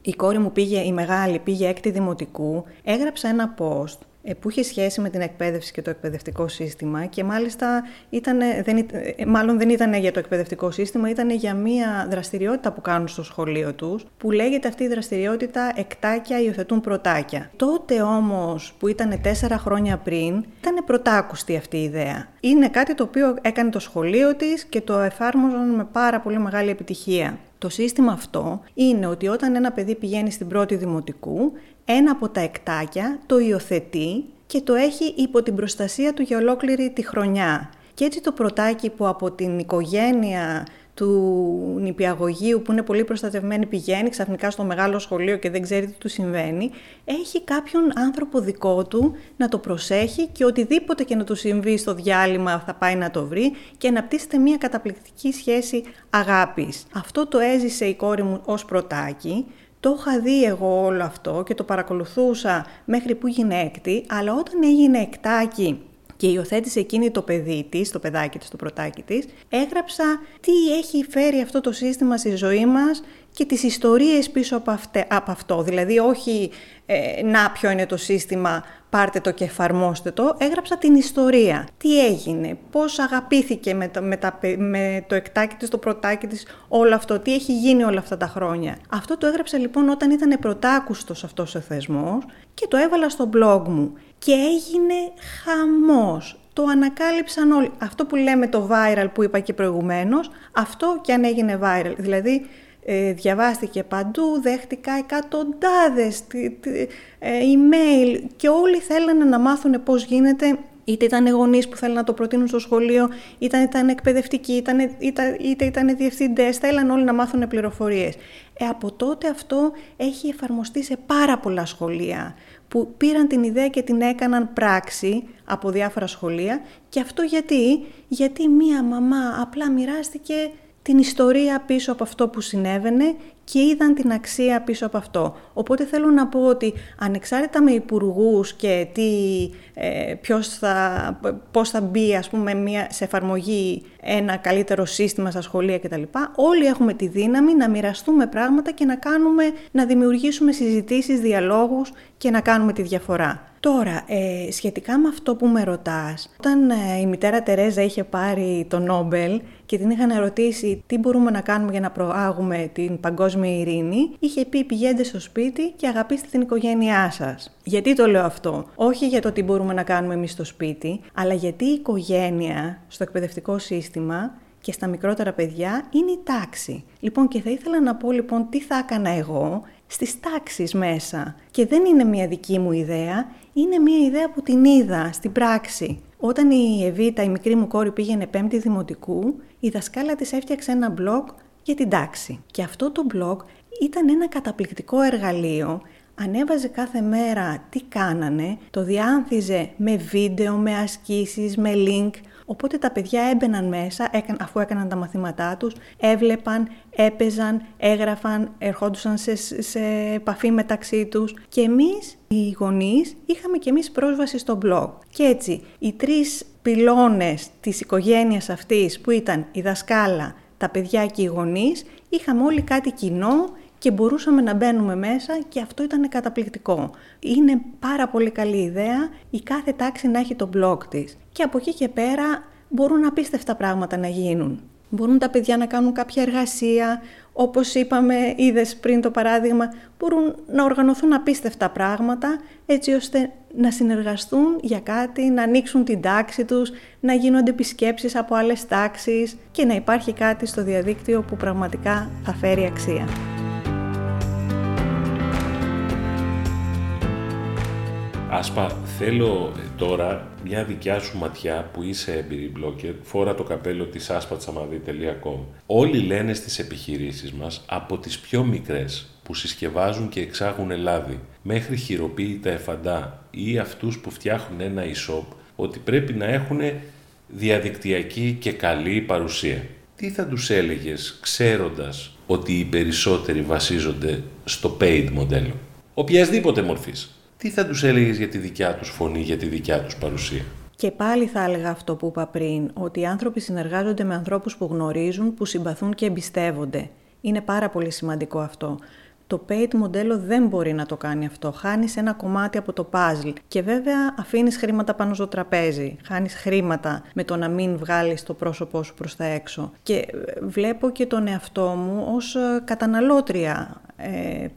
η κόρη μου πήγε, η μεγάλη, πήγε έκτη δημοτικού, έγραψα ένα post που είχε σχέση με την εκπαίδευση και το εκπαιδευτικό σύστημα και μάλιστα δεν ήταν για το εκπαιδευτικό σύστημα, ήταν για μία δραστηριότητα που κάνουν στο σχολείο τους, που λέγεται αυτή η δραστηριότητα «Εκτάκια υιοθετούν πρωτάκια». Τότε όμως που ήταν 4 χρόνια πριν, ήταν πρωτάκουστη αυτή η ιδέα. Είναι κάτι το οποίο έκανε το σχολείο της και το εφάρμοζαν με πάρα πολύ μεγάλη επιτυχία. Το σύστημα αυτό είναι ότι όταν ένα παιδί πηγαίνει στην πρώτη δημοτικού, ένα από τα εκτάκια το υιοθετεί και το έχει υπό την προστασία του για ολόκληρη τη χρονιά. Και έτσι το πρωτάκι που από την οικογένεια του νηπιαγωγείου που είναι πολύ προστατευμένη πηγαίνει ξαφνικά στο μεγάλο σχολείο και δεν ξέρει τι του συμβαίνει, έχει κάποιον άνθρωπο δικό του να το προσέχει και οτιδήποτε και να του συμβεί στο διάλειμμα θα πάει να το βρει και αναπτύσσεται μια καταπληκτική σχέση αγάπης. Αυτό το έζησε η κόρη μου ως πρωτάκι. Το είχα δει εγώ όλο αυτό και το παρακολουθούσα μέχρι που έγινε έκτη, αλλά όταν έγινε εκτάκι και υιοθέτησε εκείνη το παιδί της, το παιδάκι της, το πρωτάκι της, έγραψα τι έχει φέρει αυτό το σύστημα στη ζωή μας και τις ιστορίες πίσω από αυτό. Δηλαδή όχι να ποιο είναι το σύστημα, πάρτε το και εφαρμόστε το. Έγραψα την ιστορία. Τι έγινε, πώς αγαπήθηκε με το εκτάκι της, το πρωτάκι της, όλο αυτό, τι έχει γίνει όλα αυτά τα χρόνια. Αυτό το έγραψα λοιπόν όταν ήταν πρωτάκουστος αυτός ο θεσμός και το έβαλα στο blog μου. Και έγινε χαμός. Το ανακάλυψαν όλοι. Αυτό που λέμε το viral που είπα και προηγουμένως, αυτό και αν έγινε viral. Δηλαδή διαβάστηκε παντού, δέχτηκα εκατοντάδες email και όλοι θέλανε να μάθουν πώς γίνεται. Είτε ήταν γονείς που θέλουν να το προτείνουν στο σχολείο, είτε ήταν εκπαιδευτικοί, είτε ήταν διευθυντές, θέλαν όλοι να μάθουν πληροφορίες. Από τότε αυτό έχει εφαρμοστεί σε πάρα πολλά σχολεία που πήραν την ιδέα και την έκαναν πράξη από διάφορα σχολεία. Και αυτό γιατί μία μαμά απλά μοιράστηκε την ιστορία πίσω από αυτό που συνέβαινε και είδαν την αξία πίσω από αυτό. Οπότε θέλω να πω ότι ανεξάρτητα με υπουργούς και πώς θα μπει ας πούμε, σε εφαρμογή ένα καλύτερο σύστημα στα σχολεία κτλ. Όλοι έχουμε τη δύναμη να μοιραστούμε πράγματα και να δημιουργήσουμε συζητήσεις, διαλόγους και να κάνουμε τη διαφορά. Τώρα, σχετικά με αυτό που με ρωτάς, όταν η μητέρα Τερέζα είχε πάρει το Νόμπελ και την είχαν ερωτήσει τι μπορούμε να κάνουμε για να προάγουμε την παγκόσμια ειρήνη, είχε πει πηγαίνετε στο σπίτι και αγαπήστε την οικογένειά σας. Γιατί το λέω αυτό? Όχι για το τι μπορούμε να κάνουμε εμείς στο σπίτι, αλλά γιατί η οικογένεια στο εκπαιδευτικό σύστημα και στα μικρότερα παιδιά είναι η τάξη. Λοιπόν, και θα ήθελα να πω λοιπόν τι θα έκανα εγώ στις τάξεις μέσα. Και δεν είναι μια δική μου ιδέα, είναι μια ιδέα που την είδα στην πράξη. Όταν η Εβίτα, η μικρή μου κόρη, πήγαινε 5η δημοτικού, η δασκάλα της έφτιαξε ένα blog για την τάξη. Και αυτό το blog ήταν ένα καταπληκτικό εργαλείο. Ανέβαζε κάθε μέρα τι κάνανε, το διάνθιζε με βίντεο, με ασκήσεις, με link. Οπότε τα παιδιά έμπαιναν μέσα, αφού έκαναν τα μαθήματά τους, έβλεπαν, έπαιζαν, έγραφαν, ερχόντουσαν σε επαφή μεταξύ τους. Και εμείς, οι γονείς, είχαμε και εμείς πρόσβαση στο blog. Και έτσι, οι 3 πυλώνες της οικογένειας αυτής που ήταν η δασκάλα, τα παιδιά και οι γονείς, είχαμε όλοι κάτι κοινό και μπορούσαμε να μπαίνουμε μέσα και αυτό ήταν καταπληκτικό. Είναι πάρα πολύ καλή ιδέα η κάθε τάξη να έχει το blog της. Και από εκεί και πέρα μπορούν απίστευτα πράγματα να γίνουν. Μπορούν τα παιδιά να κάνουν κάποια εργασία, όπως είπαμε, είδες πριν το παράδειγμα, μπορούν να οργανωθούν απίστευτα πράγματα έτσι ώστε να συνεργαστούν για κάτι, να ανοίξουν την τάξη τους, να γίνονται επισκέψεις από άλλες τάξεις και να υπάρχει κάτι στο διαδίκτυο που πραγματικά θα φέρει αξία. Άσπα, θέλω τώρα μια δικιά σου ματιά που είσαι έμπειρη blogger, φορά το καπέλο της aspatsamadi.com. Όλοι λένε στις επιχειρήσεις μας από τις πιο μικρές που συσκευάζουν και εξάγουν λάδι μέχρι χειροποίητα εφαντά ή αυτούς που φτιάχνουν ένα e-shop ότι πρέπει να έχουν διαδικτυακή και καλή παρουσία. Τι θα τους έλεγες ξέροντας ότι οι περισσότεροι βασίζονται στο paid μοντέλο, οποιασδήποτε μορφής? Τι θα τους έλεγες για τη δικιά τους φωνή, για τη δικιά τους παρουσία? Και πάλι θα έλεγα αυτό που είπα πριν, ότι οι άνθρωποι συνεργάζονται με ανθρώπους που γνωρίζουν, που συμπαθούν και εμπιστεύονται. Είναι πάρα πολύ σημαντικό αυτό. Το paid μοντέλο δεν μπορεί να το κάνει αυτό. Χάνεις ένα κομμάτι από το puzzle και βέβαια αφήνεις χρήματα πάνω στο τραπέζι. Χάνεις χρήματα με το να μην βγάλεις το πρόσωπό σου προς τα έξω. Και βλέπω και τον εαυτό μου ως καταναλώτρια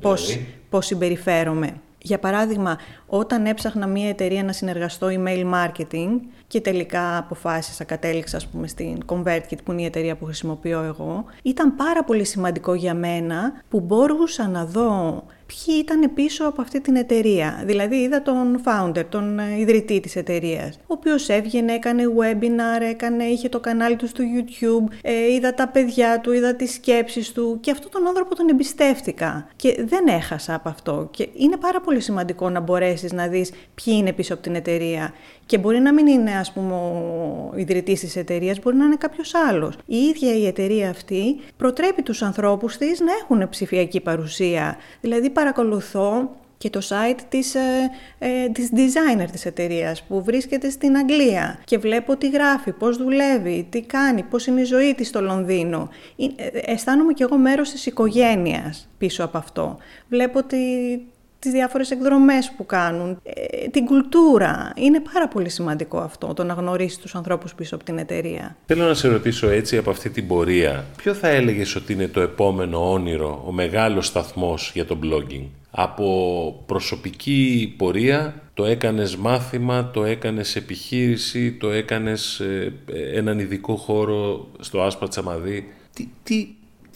πώς συμπεριφέρομαι. Για παράδειγμα, όταν έψαχνα μία εταιρεία να συνεργαστώ email marketing και τελικά αποφάσισα, κατέληξα ας πούμε στην ConvertKit που είναι η εταιρεία που χρησιμοποιώ εγώ, ήταν πάρα πολύ σημαντικό για μένα που μπορούσα να δω ποιοι ήταν πίσω από αυτή την εταιρεία. Δηλαδή είδα τον founder, τον ιδρυτή της εταιρείας, ο οποίος έβγαινε, έκανε webinar, είχε το κανάλι του στο YouTube, είδα τα παιδιά του, είδα τις σκέψεις του και αυτόν τον άνθρωπο τον εμπιστεύτηκα και δεν έχασα από αυτό. Και είναι πάρα πολύ σημαντικό να μπορέσεις να δεις ποιοι είναι πίσω από την εταιρεία και μπορεί να μην είναι ας πούμε ο ιδρυτής της εταιρείας, μπορεί να είναι κάποιος άλλος. Η ίδια η εταιρεία αυτή προτρέπει τους ανθρώπους της να έχουν ψηφιακή παρουσία, δηλαδή παρακολουθώ και το site της designer της εταιρείας που βρίσκεται στην Αγγλία και βλέπω τι γράφει, πώς δουλεύει, τι κάνει, πώς είναι η ζωή της στο Λονδίνο. Αισθάνομαι κι εγώ μέρος της οικογένειας πίσω από αυτό. Βλέπω τις διάφορες εκδρομές που κάνουν, την κουλτούρα. Είναι πάρα πολύ σημαντικό αυτό, το να γνωρίσεις τους ανθρώπους πίσω από την εταιρεία. Θέλω να σε ρωτήσω έτσι από αυτή την πορεία, ποιο θα έλεγες ότι είναι το επόμενο όνειρο, ο μεγάλος σταθμός για το blogging? Από προσωπική πορεία, το έκανες μάθημα, το έκανες επιχείρηση, το έκανες έναν ειδικό χώρο στο Άσπα Τσαμαδί.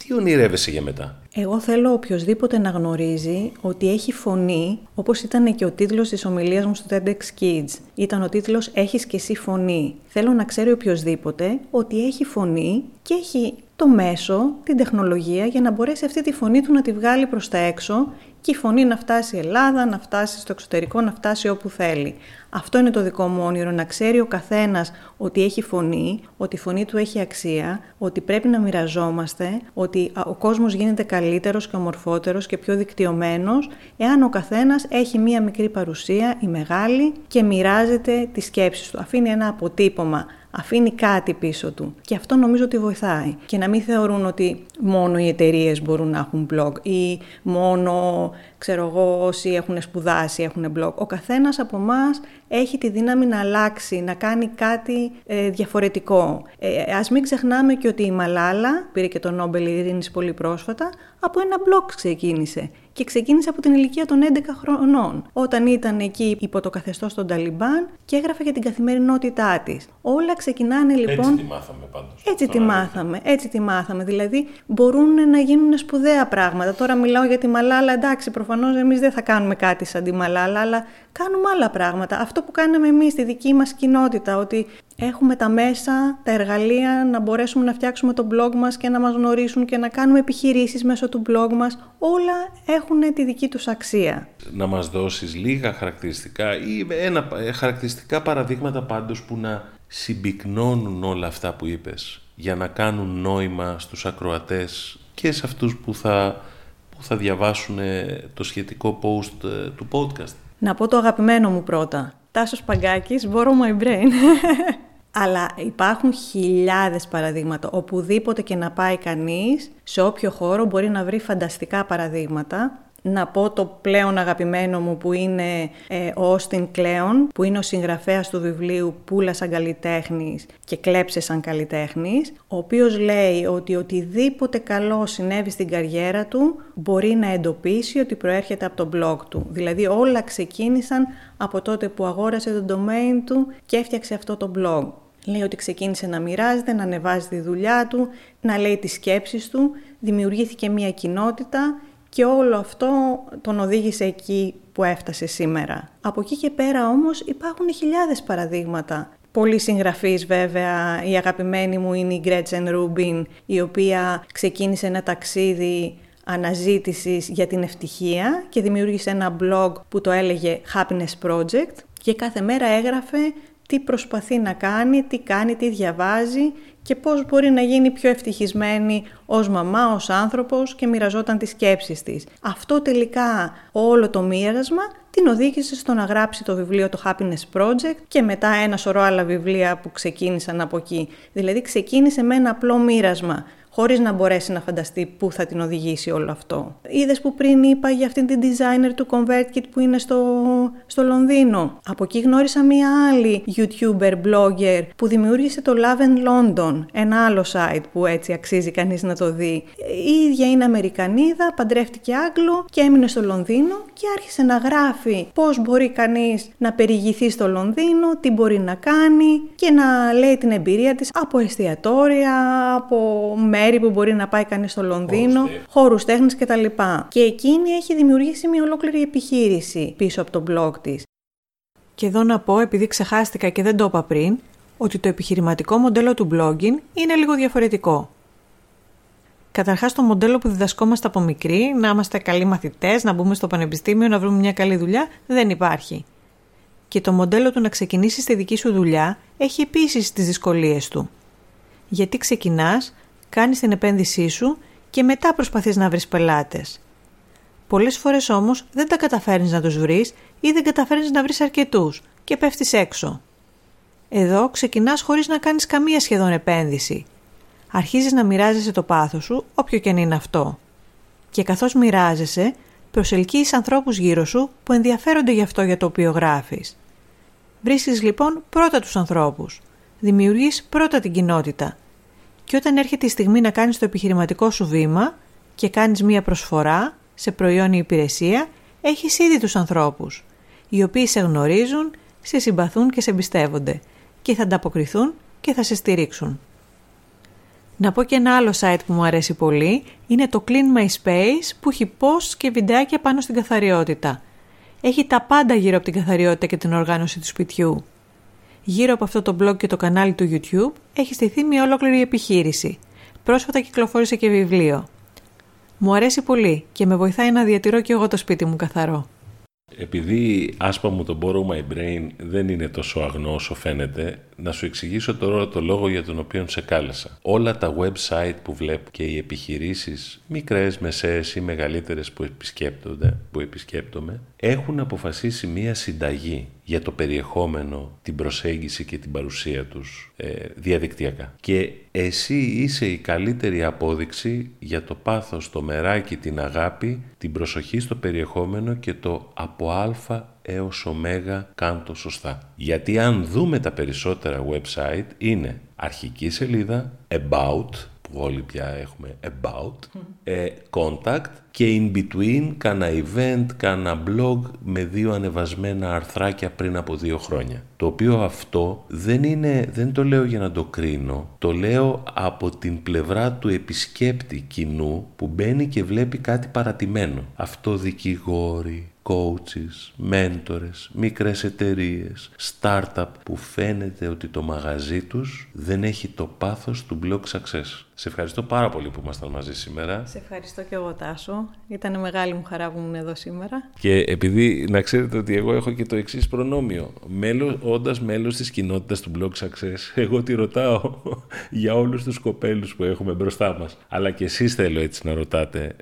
Τι ονειρεύεσαι για μετά? Εγώ θέλω οποιοδήποτε να γνωρίζει ότι έχει φωνή, όπως ήταν και ο τίτλος της ομιλίας μου στο TEDx Kids. Ήταν ο τίτλος «Έχεις και εσύ φωνή». Θέλω να ξέρει οποιοδήποτε ότι έχει φωνή και έχει το μέσο, την τεχνολογία για να μπορέσει αυτή τη φωνή του να τη βγάλει προς τα έξω και η φωνή να φτάσει Ελλάδα, να φτάσει στο εξωτερικό, να φτάσει όπου θέλει. Αυτό είναι το δικό μου όνειρο, να ξέρει ο καθένας ότι έχει φωνή, ότι η φωνή του έχει αξία, ότι πρέπει να μοιραζόμαστε, ότι ο κόσμος γίνεται καλύτερος και ομορφότερος και πιο δικτυωμένος, εάν ο καθένας έχει μία μικρή παρουσία ή μεγάλη και μοιράζεται τις σκέψεις του, αφήνει ένα αποτύπωμα. Αφήνει κάτι πίσω του και αυτό νομίζω ότι βοηθάει. Και να μην θεωρούν ότι μόνο οι εταιρείες μπορούν να έχουν blog ή μόνο, ξέρω εγώ, όσοι έχουν σπουδάσει έχουν blog. Ο καθένας από εμάς έχει τη δύναμη να αλλάξει, να κάνει κάτι διαφορετικό. Ας μην ξεχνάμε και ότι η Μαλάλα, πήρε και τον Νόμπελ Ειρήνης πολύ πρόσφατα, από ένα blog ξεκίνησε. Και ξεκίνησε από την ηλικία των 11 χρονών, όταν ήταν εκεί υπό το καθεστώς των Ταλιμπάν και έγραφε για την καθημερινότητά της. Όλα ξεκινάνε λοιπόν... Έτσι τη μάθαμε πάντως. Έτσι τη μάθαμε. Δηλαδή μπορούν να γίνουν σπουδαία πράγματα. Τώρα μιλάω για τη Μαλάλα, εντάξει, προφανώς εμείς δεν θα κάνουμε κάτι σαν τη Μαλάλα, αλλά κάνουμε άλλα πράγματα. Αυτό που κάναμε εμείς στη δική μας κοινότητα, ότι έχουμε τα μέσα, τα εργαλεία να μπορέσουμε να φτιάξουμε το blog μας και να μας γνωρίσουν και να κάνουμε επιχειρήσεις μέσω του blog μας. Όλα έχουν τη δική τους αξία. Να μας δώσεις λίγα χαρακτηριστικά ή χαρακτηριστικά παραδείγματα πάντως που να συμπυκνώνουν όλα αυτά που είπες για να κάνουν νόημα στους ακροατές και σε αυτούς που θα διαβάσουν το σχετικό post του podcast. Να πω το αγαπημένο μου πρώτα. Τάσος Παγκάκης, Borrow My Brain. Αλλά υπάρχουν χιλιάδες παραδείγματα. Οπουδήποτε και να πάει κανείς, σε όποιο χώρο μπορεί να βρει φανταστικά παραδείγματα. Να πω το πλέον αγαπημένο μου που είναι ο Austin Kleon, που είναι ο συγγραφέας του βιβλίου «Πούλα σαν καλλιτέχνης και κλέψε σαν καλλιτέχνης», ο οποίος λέει ότι οτιδήποτε καλό συνέβη στην καριέρα του μπορεί να εντοπίσει ότι προέρχεται από το blog του. Δηλαδή όλα ξεκίνησαν από τότε που αγόρασε το domain του και έφτιαξε αυτό το blog. Λέει ότι ξεκίνησε να μοιράζεται, να ανεβάζει τη δουλειά του, να λέει τις σκέψεις του, δημιουργήθηκε μια κοινότητα και όλο αυτό τον οδήγησε εκεί που έφτασε σήμερα. Από εκεί και πέρα όμως υπάρχουν χιλιάδες παραδείγματα. Πολλοί συγγραφείς βέβαια, η αγαπημένη μου είναι η Gretchen Rubin, η οποία ξεκίνησε ένα ταξίδι αναζήτησης για την ευτυχία και δημιούργησε ένα blog που το έλεγε Happiness Project και κάθε μέρα έγραφε τι προσπαθεί να κάνει, τι διαβάζει και πώς μπορεί να γίνει πιο ευτυχισμένη ως μαμά, ως άνθρωπος και μοιραζόταν τις σκέψεις της. Αυτό τελικά όλο το μοίρασμα την οδήγησε στο να γράψει το βιβλίο το Happiness Project και μετά ένα σωρό άλλα βιβλία που ξεκίνησαν από εκεί. Δηλαδή ξεκίνησε με ένα απλό μοίρασμα, χωρίς να μπορέσει να φανταστεί πού θα την οδηγήσει όλο αυτό. Είδες που πριν είπα για αυτήν την designer του ConvertKit που είναι στο Λονδίνο. Από εκεί γνώρισα μία άλλη YouTuber, blogger που δημιούργησε το Love in London, ένα άλλο site που έτσι αξίζει κανείς να το δει. Η ίδια είναι Αμερικανίδα, παντρεύτηκε Άγγλο και έμεινε στο Λονδίνο και άρχισε να γράφει πώς μπορεί κανείς να περιηγηθεί στο Λονδίνο, τι μπορεί να κάνει και να λέει την εμπειρία της από εστιατόρια, από που μπορεί να πάει κανείς στο Λονδίνο, χώρους τέχνης κτλ. Και εκείνη έχει δημιουργήσει μια ολόκληρη επιχείρηση πίσω από το blog της. Και εδώ να πω, επειδή ξεχάστηκα και δεν το είπα πριν, ότι το επιχειρηματικό μοντέλο του blogging είναι λίγο διαφορετικό. Καταρχάς, το μοντέλο που διδασκόμαστε από μικροί, να είμαστε καλοί μαθητές, να μπούμε στο πανεπιστήμιο, να βρούμε μια καλή δουλειά, δεν υπάρχει. Και το μοντέλο του να ξεκινήσεις τη δική σου δουλειά έχει επίσης τις δυσκολίες του. Γιατί ξεκινάς, κάνεις την επένδυσή σου και μετά προσπαθείς να βρεις πελάτες. Πολλές φορές όμως δεν τα καταφέρνεις να τους βρεις ή δεν καταφέρνεις να βρεις αρκετούς και πέφτεις έξω. Εδώ ξεκινάς χωρίς να κάνεις καμία σχεδόν επένδυση. Αρχίζεις να μοιράζεσαι το πάθος σου, όποιο και αν είναι αυτό. Και καθώς μοιράζεσαι, προσελκύεις ανθρώπους γύρω σου που ενδιαφέρονται γι' αυτό για το οποίο γράφεις. Βρίσκεις λοιπόν πρώτα τους ανθρώπους. Δημιουργείς πρώτα την κοινότητα. Και όταν έρχεται η στιγμή να κάνεις το επιχειρηματικό σου βήμα και κάνεις μία προσφορά σε προϊόν ή υπηρεσία, έχεις ήδη τους ανθρώπους, οι οποίοι σε γνωρίζουν, σε συμπαθούν και σε εμπιστεύονται και θα ανταποκριθούν και θα σε στηρίξουν. Να πω και ένα άλλο site που μου αρέσει πολύ, είναι το Clean My Space που έχει posts και βιντεάκια πάνω στην καθαριότητα. Έχει τα πάντα γύρω από την καθαριότητα και την οργάνωση του σπιτιού. Γύρω από αυτό το blog και το κανάλι του YouTube έχει στηθεί μια ολόκληρη επιχείρηση. Πρόσφατα κυκλοφόρησε και βιβλίο. Μου αρέσει πολύ και με βοηθάει να διατηρώ και εγώ το σπίτι μου καθαρό. Επειδή άσπα μου το Borrow My Brain δεν είναι τόσο αγνό όσο φαίνεται, να σου εξηγήσω τώρα το λόγο για τον οποίο σε κάλεσα. Όλα τα website που βλέπω και οι επιχειρήσεις, μικρές, μεσαίες ή μεγαλύτερες που επισκέπτομαι, έχουν αποφασίσει μία συνταγή για το περιεχόμενο, την προσέγγιση και την παρουσία τους διαδικτυακά. Και εσύ είσαι η καλύτερη απόδειξη για το πάθος, το μεράκι, την αγάπη, την προσοχή στο περιεχόμενο και το από α έως ω κάντο σωστά. Γιατί αν δούμε τα περισσότερα website είναι αρχική σελίδα, about, που όλοι πια έχουμε about, contact και in between κάνα event, κάνα blog με δύο ανεβασμένα αρθράκια πριν από 2 χρόνια. Το οποίο αυτό δεν το λέω για να το κρίνω, το λέω από την πλευρά του επισκέπτη κοινού που μπαίνει και βλέπει κάτι παρατημένο. Αυτό δικηγόροι, coaches, μέντορες, μικρές εταιρείες, startup που φαίνεται ότι το μαγαζί τους δεν έχει το πάθος του Blog Success. Σε ευχαριστώ πάρα πολύ που ήμασταν μαζί σήμερα. Σε ευχαριστώ και εγώ, Τάσο. Ήταν μεγάλη μου χαρά που ήμουν εδώ σήμερα. Και επειδή να ξέρετε ότι εγώ έχω και το εξής προνόμιο. Όντας μέλος της κοινότητας του Blog Success, εγώ τη ρωτάω για όλους τους κοπέλους που έχουμε μπροστά μας. Αλλά και εσείς θέλω έτσι να ρωτάτε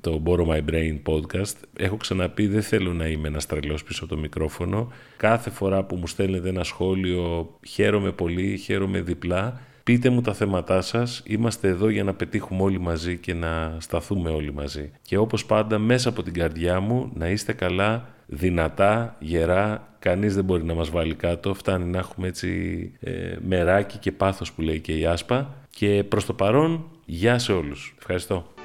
το Borrow My Brain podcast. Έχω ξαναπεί, δεν θέλω να είμαι ένας τρελός πίσω από το μικρόφωνο. Κάθε φορά που μου στέλνετε ένα σχόλιο, χαίρομαι πολύ, χαίρομαι διπλά. Πείτε μου τα θέματά σας, είμαστε εδώ για να πετύχουμε όλοι μαζί και να σταθούμε όλοι μαζί. Και όπως πάντα μέσα από την καρδιά μου να είστε καλά, δυνατά, γερά, κανείς δεν μπορεί να μας βάλει κάτω, φτάνει να έχουμε έτσι μεράκι και πάθος που λέει και η Άσπα. Και προς το παρόν, γεια σε όλους. Ευχαριστώ.